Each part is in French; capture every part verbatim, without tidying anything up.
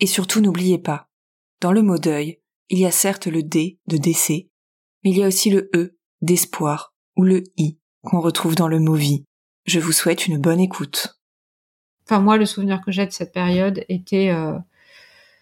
Et surtout, n'oubliez pas, dans le mot deuil, il y a certes le D de décès, mais il y a aussi le E d'espoir ou le I qu'on retrouve dans le mot vie. Je vous souhaite une bonne écoute. Enfin, moi, le souvenir que j'ai de cette période était euh,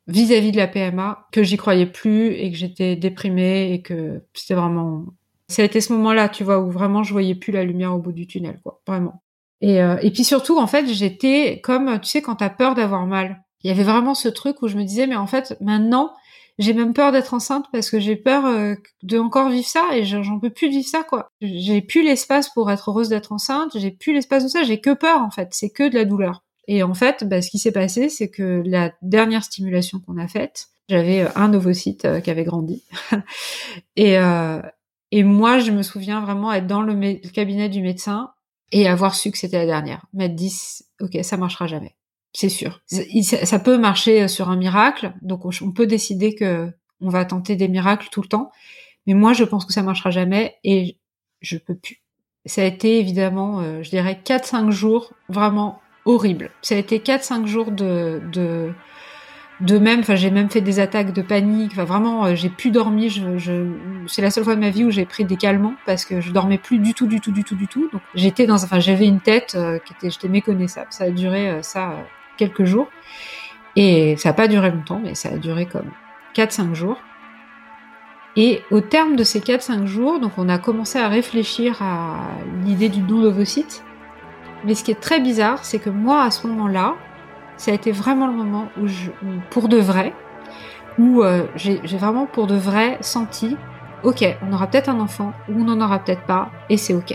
vis-à-vis de la P M A, que j'y croyais plus et que j'étais déprimée et que c'était vraiment... Ça a été ce moment-là, tu vois, où vraiment je voyais plus la lumière au bout du tunnel, quoi, vraiment. Et, euh, et puis surtout, en fait, j'étais comme, tu sais, quand t'as peur d'avoir mal. Il y avait vraiment ce truc où je me disais, mais en fait, maintenant, j'ai même peur d'être enceinte parce que j'ai peur euh, de encore vivre ça et j'en peux plus vivre ça, quoi. J'ai plus l'espace pour être heureuse d'être enceinte, j'ai plus l'espace de ça, j'ai que peur, en fait, c'est que de la douleur. Et en fait, bah, ce qui s'est passé, c'est que la dernière stimulation qu'on a faite, j'avais un ovocyte euh, qui avait grandi. et, euh, et moi, je me souviens vraiment être dans le, mé- le cabinet du médecin et avoir su que c'était la dernière. M'être dit, ok, ça marchera jamais. C'est sûr. Ça peut marcher sur un miracle, donc on peut décider que on va tenter des miracles tout le temps, mais moi je pense que ça marchera jamais et je peux plus. Ça a été évidemment, je dirais, quatre cinq jours vraiment horribles. Ça a été quatre cinq jours de de de même. Enfin, j'ai même fait des attaques de panique. Enfin, vraiment, j'ai plus dormi. Je, je, c'est la seule fois de ma vie où j'ai pris des calmants parce que je dormais plus du tout, du tout, du tout, du tout. Donc, j'étais dans. Enfin, j'avais une tête qui était, j'étais méconnaissable. Ça a duré ça. quelques jours, et ça n'a pas duré longtemps, mais ça a duré comme quatre cinq jours. Et au terme de ces quatre cinq jours, donc on a commencé à réfléchir à l'idée du don d'ovocyte, mais ce qui est très bizarre, c'est que moi, à ce moment-là, ça a été vraiment le moment où, je, où pour de vrai, où euh, j'ai, j'ai vraiment pour de vrai senti, ok, on aura peut-être un enfant, ou on n'en aura peut-être pas, et c'est ok.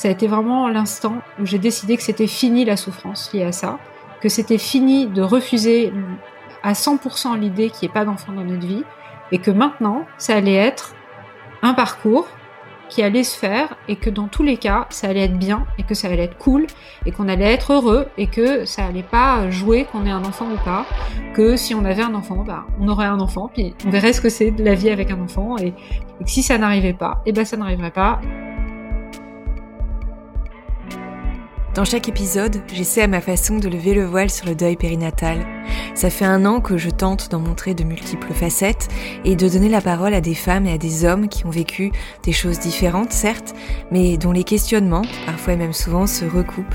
Ça a été vraiment l'instant où j'ai décidé que c'était fini la souffrance liée à ça, que c'était fini de refuser à cent pour cent l'idée qu'il n'y ait pas d'enfant dans notre vie, et que maintenant, ça allait être un parcours qui allait se faire, et que dans tous les cas, ça allait être bien, et que ça allait être cool, et qu'on allait être heureux, et que ça allait pas jouer qu'on ait un enfant ou pas, que si on avait un enfant, bah, on aurait un enfant, puis on verrait ce que c'est de la vie avec un enfant, et, et que si ça n'arrivait pas, et ben ça n'arriverait pas. Dans chaque épisode, j'essaie à ma façon de lever le voile sur le deuil périnatal. Ça fait un an que je tente d'en montrer de multiples facettes et de donner la parole à des femmes et à des hommes qui ont vécu des choses différentes, certes, mais dont les questionnements, parfois et même souvent, se recoupent.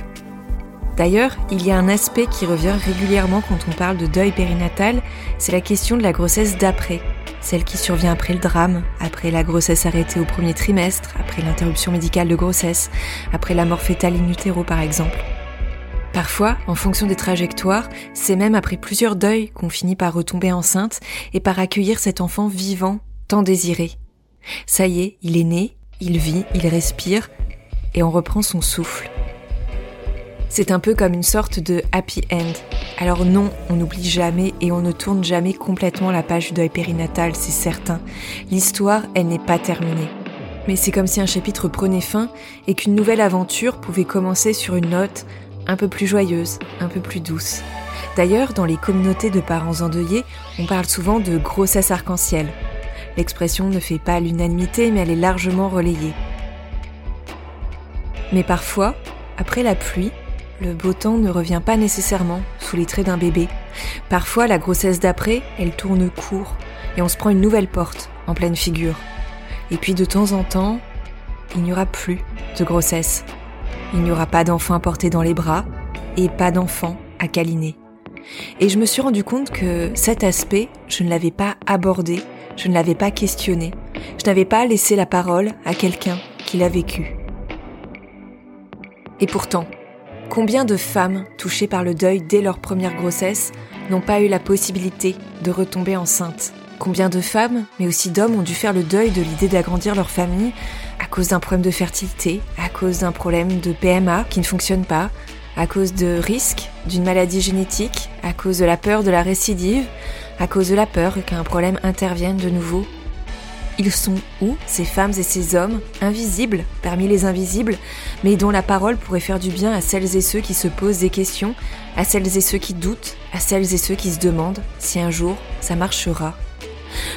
D'ailleurs, il y a un aspect qui revient régulièrement quand on parle de deuil périnatal, c'est la question de la grossesse d'après. Celle qui survient après le drame, après la grossesse arrêtée au premier trimestre, après l'interruption médicale de grossesse, après la mort fœtale in utero par exemple. Parfois, en fonction des trajectoires, c'est même après plusieurs deuils qu'on finit par retomber enceinte et par accueillir cet enfant vivant, tant désiré. Ça y est, il est né, il vit, il respire, et on reprend son souffle. C'est un peu comme une sorte de happy end. Alors non, on n'oublie jamais et on ne tourne jamais complètement la page du deuil périnatal, c'est certain. L'histoire, elle n'est pas terminée. Mais c'est comme si un chapitre prenait fin et qu'une nouvelle aventure pouvait commencer sur une note un peu plus joyeuse, un peu plus douce. D'ailleurs, dans les communautés de parents endeuillés, on parle souvent de grossesse arc-en-ciel. L'expression ne fait pas l'unanimité, mais elle est largement relayée. Mais parfois, après la pluie, le beau temps ne revient pas nécessairement sous les traits d'un bébé. Parfois, la grossesse d'après, elle tourne court et on se prend une nouvelle porte en pleine figure. Et puis de temps en temps, il n'y aura plus de grossesse. Il n'y aura pas d'enfant à porter dans les bras et pas d'enfant à câliner. Et je me suis rendu compte que cet aspect, je ne l'avais pas abordé, je ne l'avais pas questionné, je n'avais pas laissé la parole à quelqu'un qui l'a vécu. Et pourtant, combien de femmes touchées par le deuil dès leur première grossesse n'ont pas eu la possibilité de retomber enceinte ? Combien de femmes, mais aussi d'hommes, ont dû faire le deuil de l'idée d'agrandir leur famille à cause d'un problème de fertilité, à cause d'un problème de P M A qui ne fonctionne pas, à cause de risques, d'une maladie génétique, à cause de la peur de la récidive, à cause de la peur qu'un problème intervienne de nouveau. Ils sont où, ces femmes et ces hommes, invisibles, parmi les invisibles, mais dont la parole pourrait faire du bien à celles et ceux qui se posent des questions, à celles et ceux qui doutent, à celles et ceux qui se demandent si un jour ça marchera.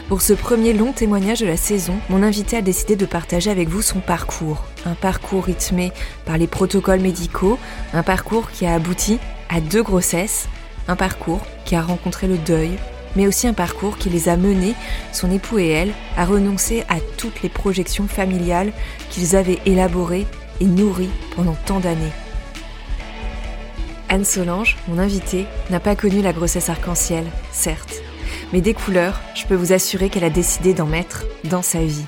Pour ce premier long témoignage de la saison, mon invité a décidé de partager avec vous son parcours. Un parcours rythmé par les protocoles médicaux, un parcours qui a abouti à deux grossesses, un parcours qui a rencontré le deuil, mais aussi un parcours qui les a menés, son époux et elle, à renoncer à toutes les projections familiales qu'ils avaient élaborées et nourries pendant tant d'années. Anne-Solange, mon invitée, n'a pas connu la grossesse arc-en-ciel, certes, mais des couleurs, je peux vous assurer qu'elle a décidé d'en mettre dans sa vie.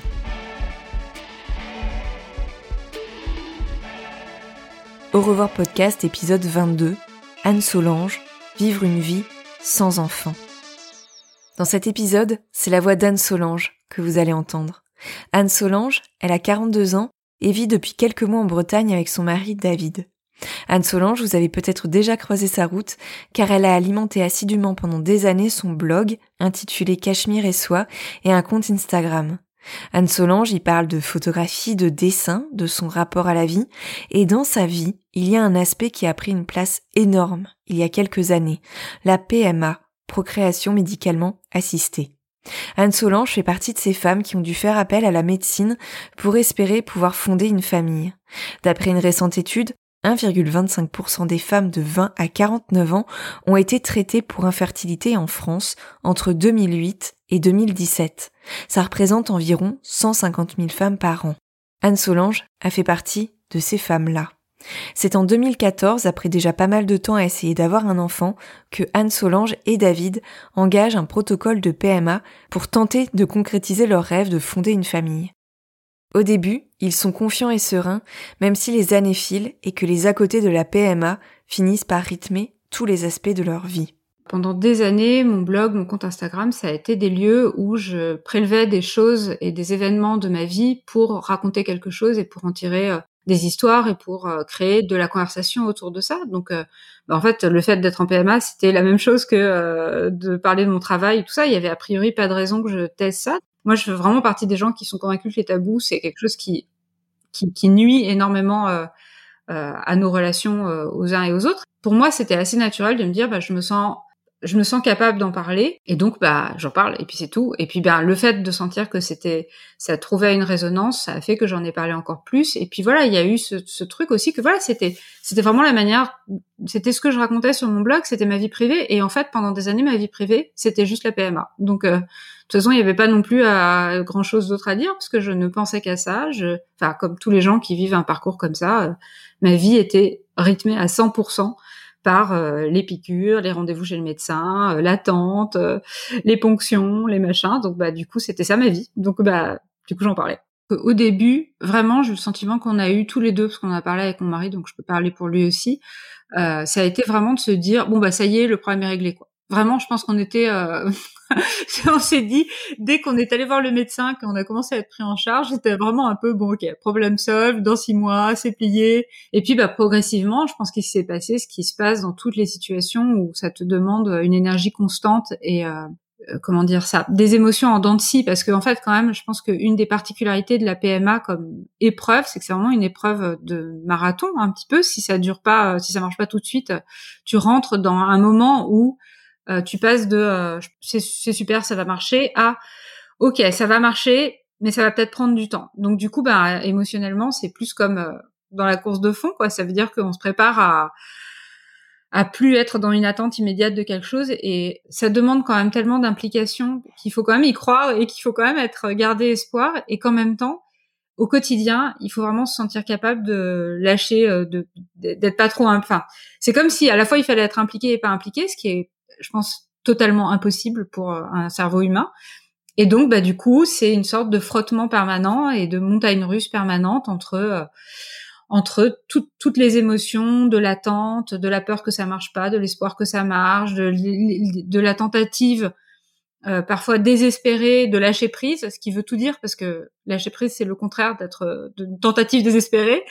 Au revoir podcast, épisode vingt-deux, Anne-Solange, vivre une vie sans enfant. Dans cet épisode, c'est la voix d'Anne-Solange que vous allez entendre. Anne-Solange, elle a quarante-deux ans et vit depuis quelques mois en Bretagne avec son mari David. Anne-Solange, vous avez peut-être déjà croisé sa route, car elle a alimenté assidûment pendant des années son blog, intitulé Cachemire et Soie, et un compte Instagram. Anne-Solange y parle de photographie, de dessin, de son rapport à la vie, et dans sa vie, il y a un aspect qui a pris une place énorme, il y a quelques années, la P M A, procréation médicalement assistée. Anne-Solange fait partie de ces femmes qui ont dû faire appel à la médecine pour espérer pouvoir fonder une famille. D'après une récente étude, un virgule vingt-cinq pour cent des femmes de vingt à quarante-neuf ans ont été traitées pour infertilité en France entre deux mille huit et deux mille dix-sept. Ça représente environ cent cinquante mille femmes par an. Anne-Solange a fait partie de ces femmes-là. C'est en deux mille quatorze, après déjà pas mal de temps à essayer d'avoir un enfant, que Anne-Solange et David engagent un protocole de P M A pour tenter de concrétiser leur rêve de fonder une famille. Au début, ils sont confiants et sereins, même si les années filent et que les à côté de la P M A finissent par rythmer tous les aspects de leur vie. Pendant des années, mon blog, mon compte Instagram, ça a été des lieux où je prélevais des choses et des événements de ma vie pour raconter quelque chose et pour en tirer euh, des histoires et pour euh, créer de la conversation autour de ça. Donc, euh, bah, en fait, le fait d'être en P M A, c'était la même chose que euh, de parler de mon travail et tout ça. Il y avait a priori pas de raison que je teste ça. Moi, je fais vraiment partie des gens qui sont convaincus que les tabous, c'est quelque chose qui qui, qui nuit énormément euh, euh, à nos relations euh, aux uns et aux autres. Pour moi, c'était assez naturel de me dire, bah, je me sens, je me sens capable d'en parler, et donc, bah, j'en parle, et puis c'est tout. Et puis, ben, le fait de sentir que c'était, ça trouvait une résonance, ça a fait que j'en ai parlé encore plus. Et puis voilà, il y a eu ce, ce truc aussi que voilà, c'était, c'était vraiment la manière, c'était ce que je racontais sur mon blog, c'était ma vie privée. Et en fait, pendant des années, ma vie privée, c'était juste la P M A. Donc euh, de toute façon, il n'y avait pas non plus à grand chose d'autre à dire parce que je ne pensais qu'à ça. Je, enfin, comme tous les gens qui vivent un parcours comme ça, euh, ma vie était rythmée à cent pour cent par euh, les piqûres, les rendez-vous chez le médecin, euh, l'attente, euh, les ponctions, les machins. Donc, bah, du coup, c'était ça ma vie. Donc, bah, du coup, j'en parlais. Au début, vraiment, j'ai eu le sentiment qu'on a eu tous les deux parce qu'on a parlé avec mon mari, donc je peux parler pour lui aussi. Euh, ça a été vraiment de se dire bon, bah, ça y est, le problème est réglé, quoi. Vraiment, je pense qu'on était, euh... on s'est dit, dès qu'on est allé voir le médecin, qu'on a commencé à être pris en charge, c'était vraiment un peu, bon, ok, problème solve, dans six mois, c'est plié. Et puis, bah, progressivement, je pense qu'il s'est passé ce qui se passe dans toutes les situations où ça te demande une énergie constante et, euh, comment dire ça, des émotions en dents de scie. Parce qu'en fait, quand même, je pense qu'une des particularités de la P M A comme épreuve, c'est que c'est vraiment une épreuve de marathon, un petit peu. Si ça dure pas, si ça marche pas tout de suite, tu rentres dans un moment où, Euh, tu passes de euh, c'est, c'est super, ça va marcher à ok, ça va marcher, mais ça va peut-être prendre du temps. Donc du coup, bah émotionnellement, c'est plus comme euh, dans la course de fond, quoi. Ça veut dire qu'on se prépare à à plus être dans une attente immédiate de quelque chose, et ça demande quand même tellement d'implication qu'il faut quand même y croire et qu'il faut quand même être gardé espoir, et qu'en même temps, au quotidien, il faut vraiment se sentir capable de lâcher, de, d'être pas trop... Enfin, c'est comme si à la fois il fallait être impliqué et pas impliqué, ce qui est, je pense, totalement impossible pour un cerveau humain. Et donc, bah, du coup, c'est une sorte de frottement permanent et de montagne russe permanente entre... Euh, entre tout, toutes les émotions, de l'attente, de la peur que ça marche pas, de l'espoir que ça marche, de, de la tentative euh, parfois désespérée de lâcher prise, ce qui veut tout dire parce que lâcher prise c'est le contraire d'être d'une tentative désespérée.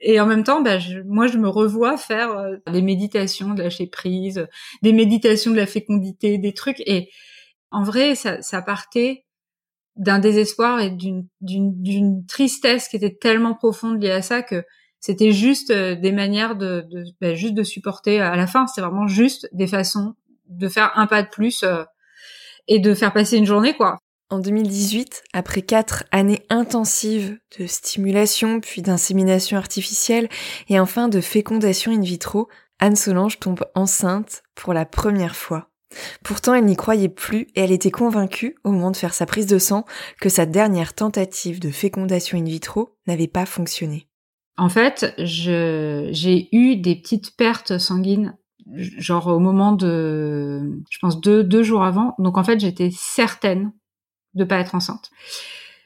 Et en même temps, bah, je, moi je me revois faire euh, des méditations de lâcher prise, des méditations de la fécondité, des trucs. Et en vrai, ça, ça partait d'un désespoir et d'une, d'une, d'une tristesse qui était tellement profonde liée à ça que c'était juste des manières de, de ben juste de supporter à la fin. C'est vraiment juste des façons de faire un pas de plus euh, et de faire passer une journée, quoi. En deux mille dix-huit, après quatre années intensives de stimulation, puis d'insémination artificielle et enfin de fécondation in vitro, Anne-Solange tombe enceinte pour la première fois. Pourtant, elle n'y croyait plus et elle était convaincue, au moment de faire sa prise de sang, que sa dernière tentative de fécondation in vitro n'avait pas fonctionné. En fait, je, j'ai eu des petites pertes sanguines, genre au moment de, je pense, deux, deux jours avant. Donc en fait, j'étais certaine de pas être enceinte.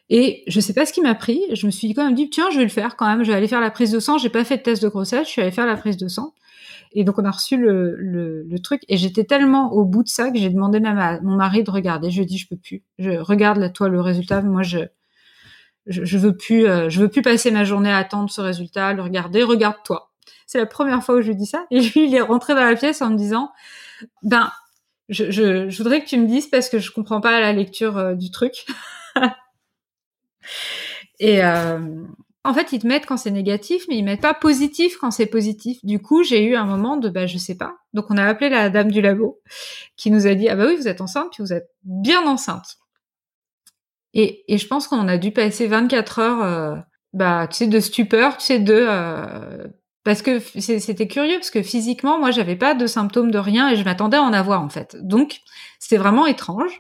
Et je sais pas ce qui m'a pris. Je me suis quand même dit, tiens, je vais le faire quand même. Je vais aller faire la prise de sang. J'ai pas fait de test de grossesse. Je suis allée faire la prise de sang. Et donc, on a reçu le, le, le truc. Et j'étais tellement au bout de ça que j'ai demandé même à mon mari de regarder. Je lui ai dit, je peux plus. Je regarde, toi, le résultat. Moi, je, je, je veux plus, euh, je veux plus passer ma journée à attendre ce résultat, le regarder. Regarde-toi. C'est la première fois où je lui dis ça. Et lui, il est rentré dans la pièce en me disant, ben, je, je, je voudrais que tu me dises parce que je comprends pas la lecture euh, du truc. Et, euh, en fait, ils te mettent quand c'est négatif, mais ils mettent pas positif quand c'est positif. Du coup, j'ai eu un moment de, bah, je sais pas. Donc, on a appelé la dame du labo, qui nous a dit, ah bah oui, vous êtes enceinte, puis vous êtes bien enceinte. Et, et je pense qu'on a dû passer vingt-quatre heures, euh, bah, tu sais, de stupeur, tu sais, de, euh, parce que c'est, c'était curieux, parce que physiquement, moi, j'avais pas de symptômes de rien et je m'attendais à en avoir, en fait. Donc, c'était vraiment étrange.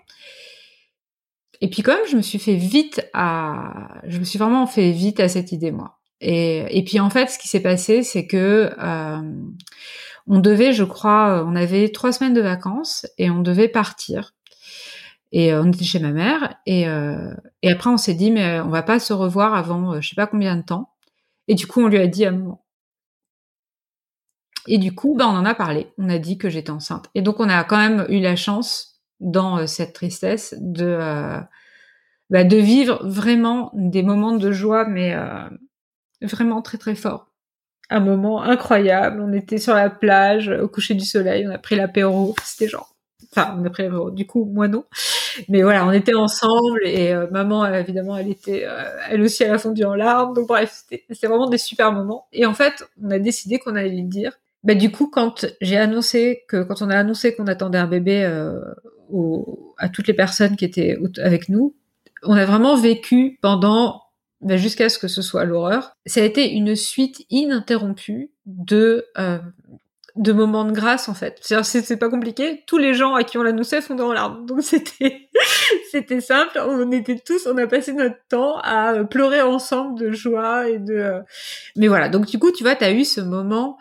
Et puis quand même, je me suis fait vite à, je me suis vraiment fait vite à cette idée, moi. Et, et puis en fait, ce qui s'est passé, c'est que euh, on devait, je crois, on avait trois semaines de vacances et on devait partir. Et euh, on était chez ma mère. Et, euh, et après, on s'est dit, mais on va pas se revoir avant, euh, je sais pas combien de temps. Et du coup, on lui a dit à maman. Et du coup, ben on en a parlé. On a dit que j'étais enceinte. Et donc, on a quand même eu la chance, dans euh, cette tristesse, de euh, bah, de vivre vraiment des moments de joie, mais euh, vraiment très très forts. Un moment incroyable, on était sur la plage, au coucher du soleil, on a pris l'apéro, c'était genre... Enfin, on a pris l'apéro, du coup, moi non. Mais voilà, on était ensemble, et euh, maman, elle, évidemment, elle était... Euh, elle aussi, elle a fondu en larmes, donc bref, c'était, c'était vraiment des super moments. Et en fait, on a décidé qu'on allait le dire. Bah, du coup, quand j'ai annoncé que... Quand on a annoncé qu'on attendait un bébé... Euh, Au, à toutes les personnes qui étaient avec nous, on a vraiment vécu pendant, ben jusqu'à ce que ce soit l'horreur. Ça a été une suite ininterrompue de euh, de moments de grâce, en fait. C'est-à-dire, c'est, c'est pas compliqué. Tous les gens à qui on l'annonçait fondaient en larmes. Donc c'était c'était simple. On était tous, on a passé notre temps à pleurer ensemble de joie et de. Euh... Mais voilà. Donc du coup, tu vois, t'as eu ce moment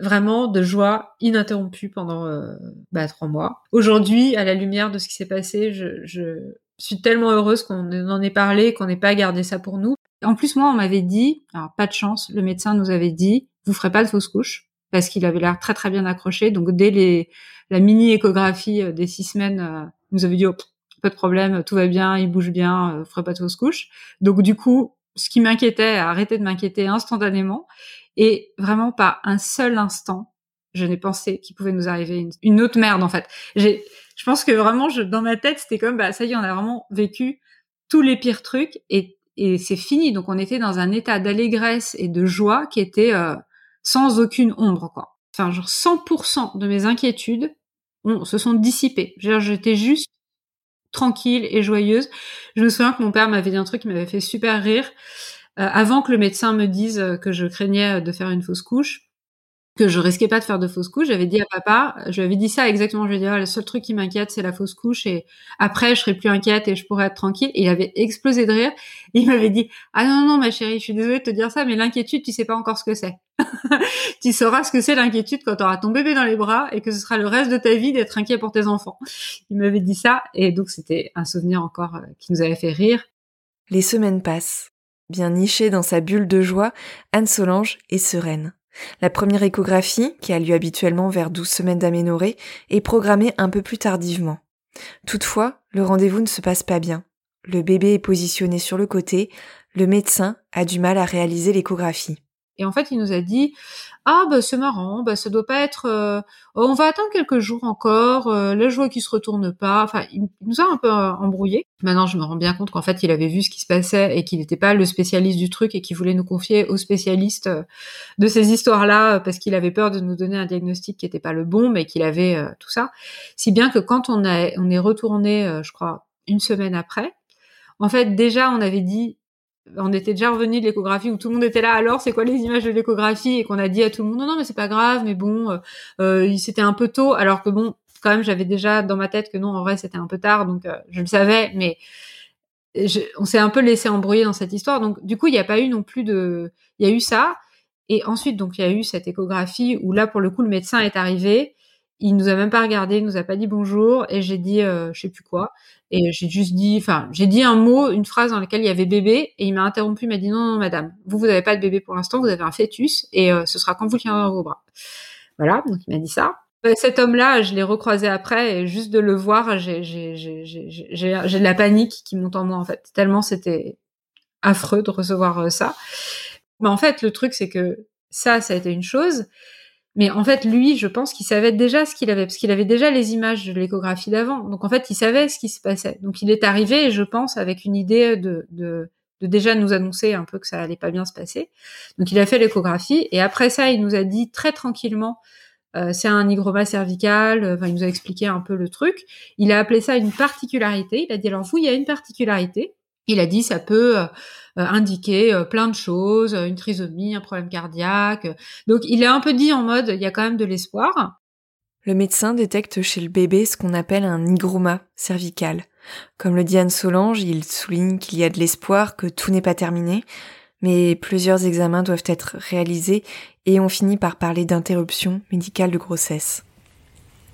vraiment de joie ininterrompue pendant euh, bah, trois mois. Aujourd'hui, à la lumière de ce qui s'est passé, je, je suis tellement heureuse qu'on en ait parlé, qu'on n'ait pas gardé ça pour nous. En plus, moi, on m'avait dit, alors pas de chance, le médecin nous avait dit, vous ferez pas de fausse couche, parce qu'il avait l'air très très bien accroché. Donc dès les la mini-échographie des six semaines, euh, il nous avait dit, oh, pas de problème, tout va bien, il bouge bien, euh, vous ferez pas de fausse couche. Donc du coup, ce qui m'inquiétait a arrêté de m'inquiéter instantanément. Et vraiment pas un seul instant, je n'ai pensé qu'il pouvait nous arriver une, une autre merde, en fait. J'ai, je pense que vraiment, je, dans ma tête, c'était comme, bah, ça y est, on a vraiment vécu tous les pires trucs et, et c'est fini. Donc, on était dans un état d'allégresse et de joie qui était, euh, sans aucune ombre, quoi. Enfin, genre, cent pour cent de mes inquiétudes on, se sont dissipées. Genre, j'étais juste tranquille et joyeuse. Je me souviens que mon père m'avait dit un truc qui m'avait fait super rire. Euh, avant que le médecin me dise que je craignais de faire une fausse couche, que je risquais pas de faire de fausse couche. J'avais dit à papa, je lui avais dit ça exactement, je lui ai dit, oh, le seul truc qui m'inquiète, c'est la fausse couche, et après, je serai plus inquiète et je pourrai être tranquille. Et il avait explosé de rire. Il m'avait dit, ah non, non, ma chérie, je suis désolée de te dire ça, mais l'inquiétude, tu sais pas encore ce que c'est. Tu sauras ce que c'est l'inquiétude quand t'auras ton bébé dans les bras et que ce sera le reste de ta vie d'être inquiet pour tes enfants. Il m'avait dit ça, et donc c'était un souvenir encore qui nous avait fait rire. Les semaines passent. Bien nichée dans sa bulle de joie, Anne-Solange est sereine. La première échographie, qui a lieu habituellement vers douze semaines d'aménorrhée, est programmée un peu plus tardivement. Toutefois, le rendez-vous ne se passe pas bien. Le bébé est positionné sur le côté, le médecin a du mal à réaliser l'échographie. Et en fait, il nous a dit « Ah, bah c'est marrant, bah ça doit pas être... Euh, on va attendre quelques jours encore, euh, le joie qui se retourne pas... » Enfin, il nous a un peu euh, embrouillés. Maintenant, je me rends bien compte qu'en fait, il avait vu ce qui se passait et qu'il n'était pas le spécialiste du truc et qu'il voulait nous confier au spécialiste euh, de ces histoires-là euh, parce qu'il avait peur de nous donner un diagnostic qui n'était pas le bon, mais qu'il avait euh, tout ça. Si bien que quand on, a, on est retourné, euh, je crois, une semaine après, en fait, déjà, on avait dit... on était déjà revenu de l'échographie où tout le monde était là, alors c'est quoi les images de l'échographie, et qu'on a dit à tout le monde non non mais c'est pas grave, mais bon euh, c'était un peu tôt, alors que bon quand même j'avais déjà dans ma tête que non en vrai c'était un peu tard, donc euh, je le savais, mais je, on s'est un peu laissé embrouiller dans cette histoire. Donc du coup il n'y a pas eu non plus de, il y a eu ça, et ensuite donc il y a eu cette échographie où là pour le coup le médecin est arrivé, il nous a même pas regardé, il nous a pas dit bonjour, et j'ai dit euh, je sais plus quoi. Et j'ai juste dit, enfin, j'ai dit un mot, une phrase dans laquelle il y avait bébé, et il m'a interrompu, il m'a dit non, non, madame, vous, vous n'avez pas de bébé pour l'instant, vous avez un fœtus, et euh, ce sera quand vous le tiendrez dans vos bras. Voilà, donc il m'a dit ça. Cet homme-là, je l'ai recroisé après, et juste de le voir, j'ai, j'ai, j'ai, j'ai, j'ai, j'ai de la panique qui monte en moi, en fait. Tellement c'était affreux de recevoir ça. Mais en fait, le truc, c'est que ça, ça a été une chose. Mais en fait, lui, je pense qu'il savait déjà ce qu'il avait, parce qu'il avait déjà les images de l'échographie d'avant. Donc en fait, il savait ce qui se passait. Donc il est arrivé, je pense, avec une idée de, de, de déjà nous annoncer un peu que ça allait pas bien se passer. Donc il a fait l'échographie, et après ça, il nous a dit très tranquillement, euh, c'est un hygroma cervical, enfin, il nous a expliqué un peu le truc. Il a appelé ça une particularité. Il a dit, alors vous, il y a une particularité. Il a dit, ça peut euh, indiquer euh, plein de choses, une trisomie, un problème cardiaque. Donc, il a un peu dit en mode, il y a quand même de l'espoir. Le médecin détecte chez le bébé ce qu'on appelle un hygroma cervical. Comme le dit Anne-Solange, il souligne qu'il y a de l'espoir, que tout n'est pas terminé, mais plusieurs examens doivent être réalisés et on finit par parler d'interruption médicale de grossesse.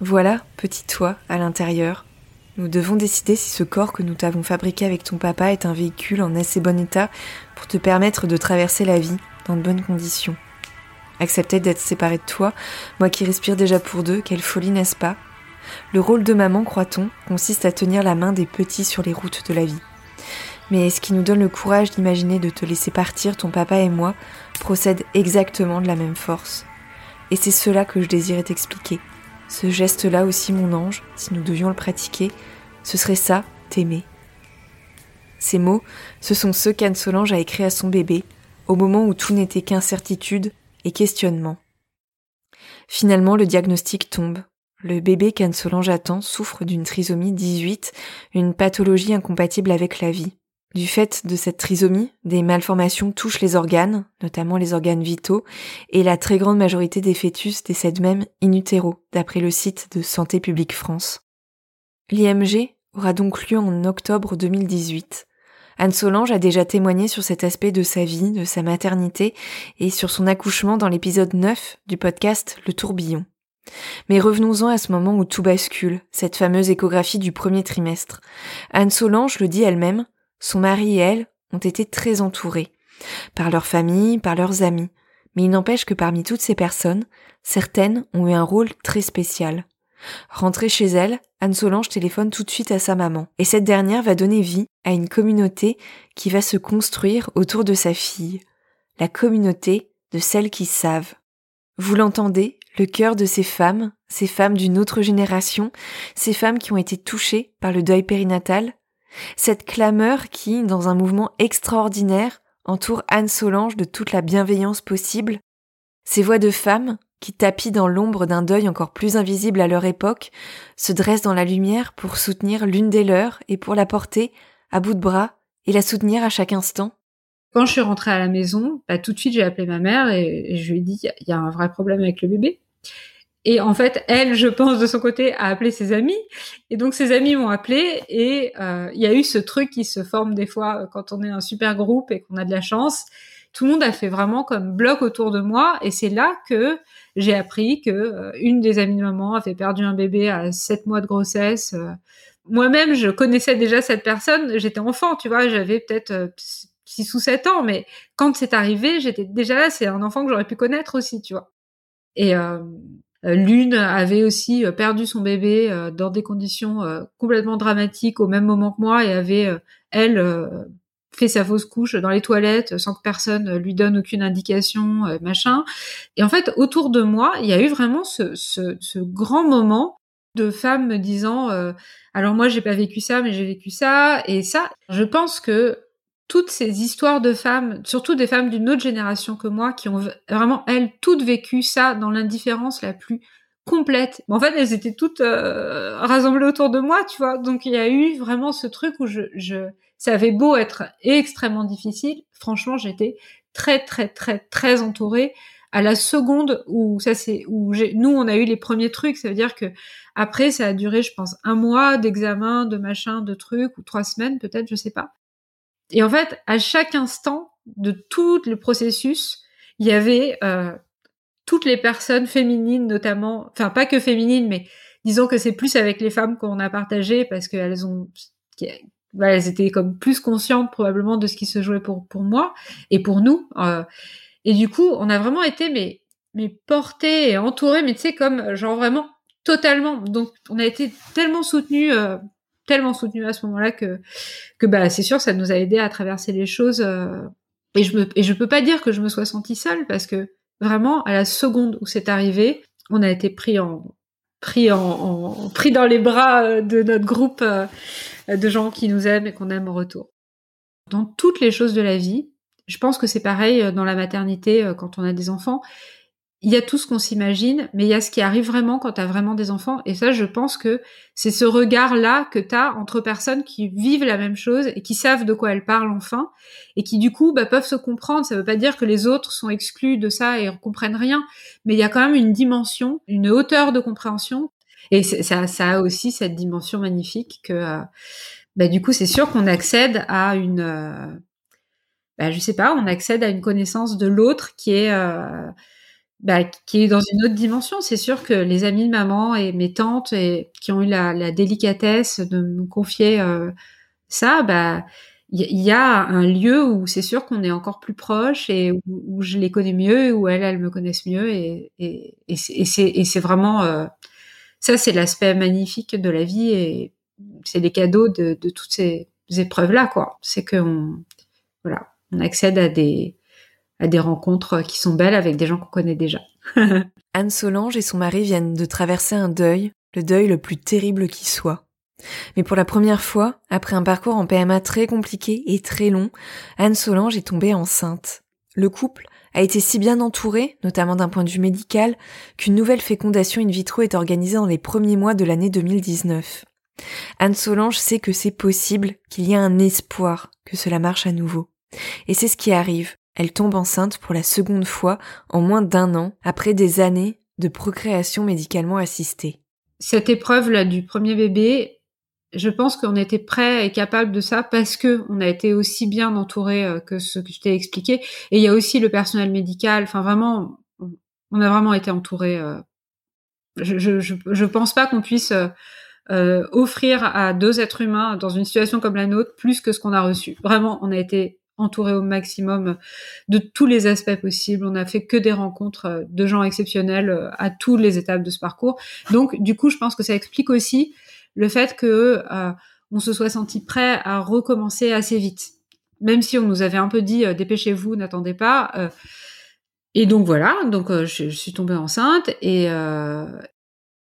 Voilà, petit toi à l'intérieur. Nous devons décider si ce corps que nous t'avons fabriqué avec ton papa est un véhicule en assez bon état pour te permettre de traverser la vie dans de bonnes conditions. Accepter d'être séparée de toi, moi qui respire déjà pour deux, quelle folie, n'est-ce pas ? Le rôle de maman, croit-on, consiste à tenir la main des petits sur les routes de la vie. Mais ce qui nous donne le courage d'imaginer de te laisser partir, ton papa et moi, procède exactement de la même force. Et c'est cela que je désirais t'expliquer. Ce geste-là aussi, mon ange, si nous devions le pratiquer, ce serait ça, t'aimer. Ces mots, ce sont ceux qu'Anne-Solange a écrits à son bébé, au moment où tout n'était qu'incertitude et questionnement. Finalement, le diagnostic tombe. Le bébé qu'Anne-Solange attend souffre d'une trisomie dix-huit, une pathologie incompatible avec la vie. Du fait de cette trisomie, des malformations touchent les organes, notamment les organes vitaux, et la très grande majorité des fœtus décèdent même in utero, d'après le site de Santé publique France. L'I M G aura donc lieu en octobre deux mille dix-huit. Anne-Solange a déjà témoigné sur cet aspect de sa vie, de sa maternité, et sur son accouchement dans l'épisode neuf du podcast Le Tourbillon. Mais revenons-en à ce moment où tout bascule, cette fameuse échographie du premier trimestre. Anne-Solange le dit elle-même, son mari et elle ont été très entourés, par leur famille, par leurs amis. Mais il n'empêche que parmi toutes ces personnes, certaines ont eu un rôle très spécial. Rentrée chez elle, Anne-Solange téléphone tout de suite à sa maman. Et cette dernière va donner vie à une communauté qui va se construire autour de sa fille. La communauté de celles qui savent. Vous l'entendez, le cœur de ces femmes, ces femmes d'une autre génération, ces femmes qui ont été touchées par le deuil périnatal, cette clameur qui, dans un mouvement extraordinaire, entoure Anne-Solange de toute la bienveillance possible, ces voix de femmes qui, tapies dans l'ombre d'un deuil encore plus invisible à leur époque, se dressent dans la lumière pour soutenir l'une des leurs et pour la porter à bout de bras et la soutenir à chaque instant. Quand je suis rentrée à la maison, bah, tout de suite, j'ai appelé ma mère et, et je lui ai dit, il y a un vrai problème avec le bébé. Et en fait, elle, je pense, de son côté, a appelé ses amis. Et donc, ses amis m'ont appelé et il euh, y a eu ce truc qui se forme des fois quand on est un super groupe et qu'on a de la chance. Tout le monde a fait vraiment comme bloc autour de moi. Et c'est là que j'ai appris que euh, une des amies de maman avait perdu un bébé à sept mois de grossesse. Euh, moi-même, je connaissais déjà cette personne. J'étais enfant, tu vois, j'avais peut-être... Euh, six ou sept ans, mais quand c'est arrivé, j'étais déjà là, c'est un enfant que j'aurais pu connaître aussi, tu vois. Et euh, l'une avait aussi perdu son bébé euh, dans des conditions euh, complètement dramatiques au même moment que moi et avait, euh, elle, euh, fait sa fausse couche dans les toilettes sans que personne lui donne aucune indication, euh, machin. Et en fait, autour de moi, il y a eu vraiment ce, ce, ce grand moment de femmes me disant euh, « Alors moi, j'ai pas vécu ça, mais j'ai vécu ça. » Et ça, je pense que toutes ces histoires de femmes, surtout des femmes d'une autre génération que moi, qui ont vraiment, elles, toutes vécu ça dans l'indifférence la plus complète. Mais en fait, elles étaient toutes euh, rassemblées autour de moi, tu vois. Donc, il y a eu vraiment ce truc où je, je, ça avait beau être extrêmement difficile. Franchement, j'étais très, très, très, très entourée. À la seconde où ça c'est où j'ai, nous on a eu les premiers trucs, ça veut dire que après ça a duré, je pense, un mois d'examen, de machin, de trucs, ou trois semaines peut-être, je sais pas. Et en fait, à chaque instant de tout le processus, il y avait euh, toutes les personnes féminines notamment, enfin pas que féminines, mais disons que c'est plus avec les femmes qu'on a partagé parce qu'elles ont, bah, elles étaient comme plus conscientes probablement de ce qui se jouait pour pour moi et pour nous. Euh, et du coup, on a vraiment été mais mais portées et entourées, mais tu sais comme genre vraiment totalement. Donc on a été tellement soutenues. Euh, tellement soutenue à ce moment-là que que bah c'est sûr ça nous a aidé à traverser les choses euh, et je me et je peux pas dire que je me sois sentie seule parce que vraiment à la seconde où c'est arrivé on a été pris en pris en, en pris dans les bras de notre groupe euh, de gens qui nous aiment et qu'on aime en retour. Dans toutes les choses de la vie, je pense que c'est pareil dans la maternité quand on a des enfants, il y a tout ce qu'on s'imagine, mais il y a ce qui arrive vraiment quand t'as vraiment des enfants. Et ça, je pense que c'est ce regard-là que t'as entre personnes qui vivent la même chose et qui savent de quoi elles parlent enfin, et qui du coup bah, peuvent se comprendre. Ça veut pas dire que les autres sont exclus de ça et ne comprennent rien, mais il y a quand même une dimension, une hauteur de compréhension. Et ça, ça a aussi cette dimension magnifique que euh, bah, du coup, c'est sûr qu'on accède à une... Euh, bah, je sais pas, on accède à une connaissance de l'autre qui est... Euh, Bah, qui est dans une autre dimension. C'est sûr que les amis de maman et mes tantes et, qui ont eu la, la délicatesse de me confier euh, ça, bah, il y, y a un lieu où c'est sûr qu'on est encore plus proche et où, où je les connais mieux, où elles, elles me connaissent mieux et, et, et, c'est, et, c'est, et c'est vraiment, euh, ça c'est l'aspect magnifique de la vie et c'est les cadeaux de, de toutes ces épreuves-là, quoi. C'est qu'on, voilà, on accède à des, à des rencontres qui sont belles avec des gens qu'on connaît déjà. Anne-Solange et son mari viennent de traverser un deuil, le deuil le plus terrible qui soit. Mais pour la première fois, après un parcours en P M A très compliqué et très long, Anne-Solange est tombée enceinte. Le couple a été si bien entouré, notamment d'un point de vue médical, qu'une nouvelle fécondation in vitro est organisée dans les premiers mois de l'année deux mille dix-neuf. Anne-Solange sait que c'est possible, qu'il y a un espoir, que cela marche à nouveau. Et c'est ce qui arrive. Elle tombe enceinte pour la seconde fois en moins d'un an, après des années de procréation médicalement assistée. Cette épreuve-là du premier bébé, je pense qu'on était prêts et capables de ça parce que on a été aussi bien entourés que ce que je t'ai expliqué. Et il y a aussi le personnel médical. Enfin, vraiment, on a vraiment été entourés. Je, je, je, je pense pas qu'on puisse euh, offrir à deux êtres humains dans une situation comme la nôtre plus que ce qu'on a reçu. Vraiment, on a été entouré au maximum de tous les aspects possibles. On n'a fait que des rencontres de gens exceptionnels à toutes les étapes de ce parcours. Donc, du coup, je pense que ça explique aussi le fait que euh, on se soit senti prêt à recommencer assez vite. Même si on nous avait un peu dit euh, « dépêchez-vous, n'attendez pas euh, ». Et donc, voilà. Donc, euh, je, je suis tombée enceinte. Et, euh,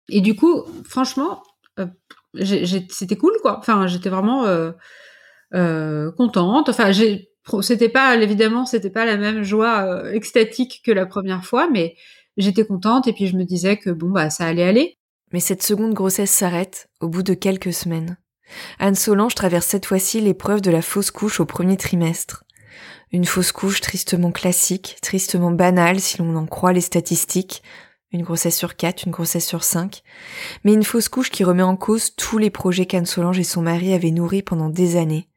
et du coup, franchement, euh, j'ai, j'ai, c'était cool, quoi. Enfin, j'étais vraiment euh, euh, contente. Enfin, j'ai... C'était pas, évidemment, c'était pas la même joie euh, extatique que la première fois, mais j'étais contente et puis je me disais que bon, bah, ça allait aller. Mais cette seconde grossesse s'arrête au bout de quelques semaines. Anne-Solange traverse cette fois-ci l'épreuve de la fausse couche au premier trimestre. Une fausse couche tristement classique, tristement banale si l'on en croit les statistiques, une grossesse sur quatre, une grossesse sur cinq, mais une fausse couche qui remet en cause tous les projets qu'Anne-Solange et son mari avaient nourris pendant des années.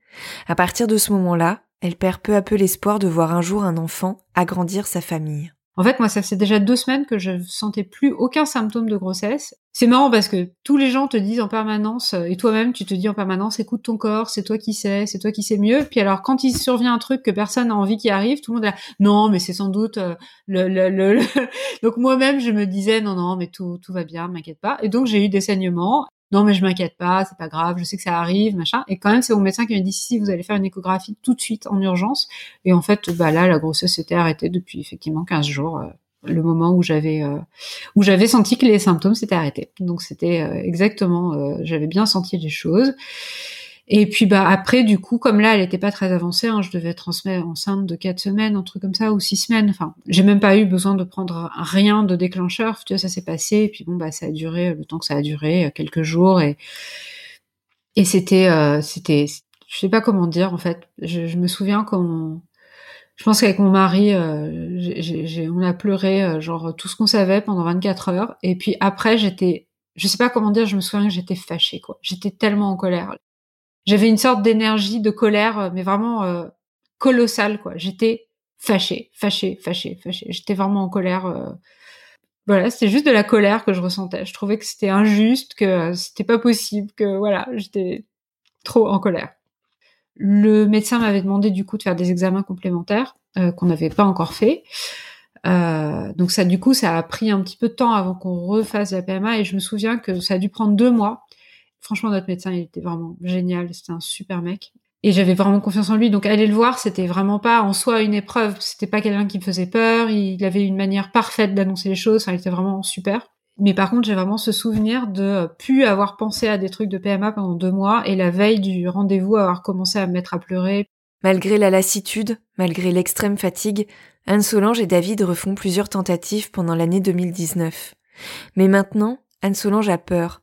À partir de ce moment-là, elle perd peu à peu l'espoir de voir un jour un enfant agrandir sa famille. En fait, moi, ça faisait déjà deux semaines que je sentais plus aucun symptôme de grossesse. C'est marrant parce que tous les gens te disent en permanence, et toi-même, tu te dis en permanence, écoute ton corps, c'est toi qui sais, c'est toi qui sais mieux. Puis alors, quand il survient un truc que personne n'a envie qu'il arrive, tout le monde est là, non, mais c'est sans doute euh, le, le, le, le... Donc moi-même, je me disais, non, non, mais tout, tout va bien, m'inquiète pas. Et donc, j'ai eu des saignements. Non, mais je m'inquiète pas, c'est pas grave, je sais que ça arrive, machin. Et quand même, c'est mon médecin qui m'a dit, si, si, vous allez faire une échographie tout de suite, en urgence. Et en fait, bah là, la grossesse s'était arrêtée depuis, effectivement, quinze jours, euh, le moment où j'avais, euh, où j'avais senti que les symptômes s'étaient arrêtés. Donc, c'était euh, exactement, euh, j'avais bien senti les choses. Et puis, bah, après, du coup, comme là, elle était pas très avancée, hein, je devais être enceinte de quatre semaines, un truc comme ça, ou six semaines. Enfin, j'ai même pas eu besoin de prendre rien de déclencheur. Tu vois, ça s'est passé. Et puis, bon, bah, ça a duré le temps que ça a duré, quelques jours. Et, et c'était, euh, c'était, je sais pas comment dire, en fait. Je, je me souviens qu'on, je pense qu'avec mon mari, euh, j'ai, j'ai, on a pleuré, euh, genre, tout ce qu'on savait pendant vingt-quatre heures. Et puis après, j'étais, je sais pas comment dire, je me souviens que j'étais fâchée, quoi. J'étais tellement en colère. J'avais une sorte d'énergie, de colère, mais vraiment euh, colossale, quoi. J'étais fâchée, fâchée, fâchée, fâchée. J'étais vraiment en colère. Euh... Voilà, c'était juste de la colère que je ressentais. Je trouvais que c'était injuste, que c'était pas possible, que voilà, j'étais trop en colère. Le médecin m'avait demandé du coup de faire des examens complémentaires euh, qu'on n'avait pas encore fait. Euh, donc ça, du coup, ça a pris un petit peu de temps avant qu'on refasse la P M A. Et je me souviens que ça a dû prendre deux mois. Franchement, notre médecin, il était vraiment génial. C'était un super mec. Et j'avais vraiment confiance en lui. Donc, aller le voir, c'était vraiment pas en soi une épreuve. C'était pas quelqu'un qui me faisait peur. Il avait une manière parfaite d'annoncer les choses. Enfin, il était vraiment super. Mais par contre, j'ai vraiment ce souvenir de plus avoir pensé à des trucs de P M A pendant deux mois et la veille du rendez-vous, avoir commencé à me mettre à pleurer. Malgré la lassitude, malgré l'extrême fatigue, Anne-Solange et David refont plusieurs tentatives pendant l'année deux mille dix-neuf. Mais maintenant, Anne-Solange a peur.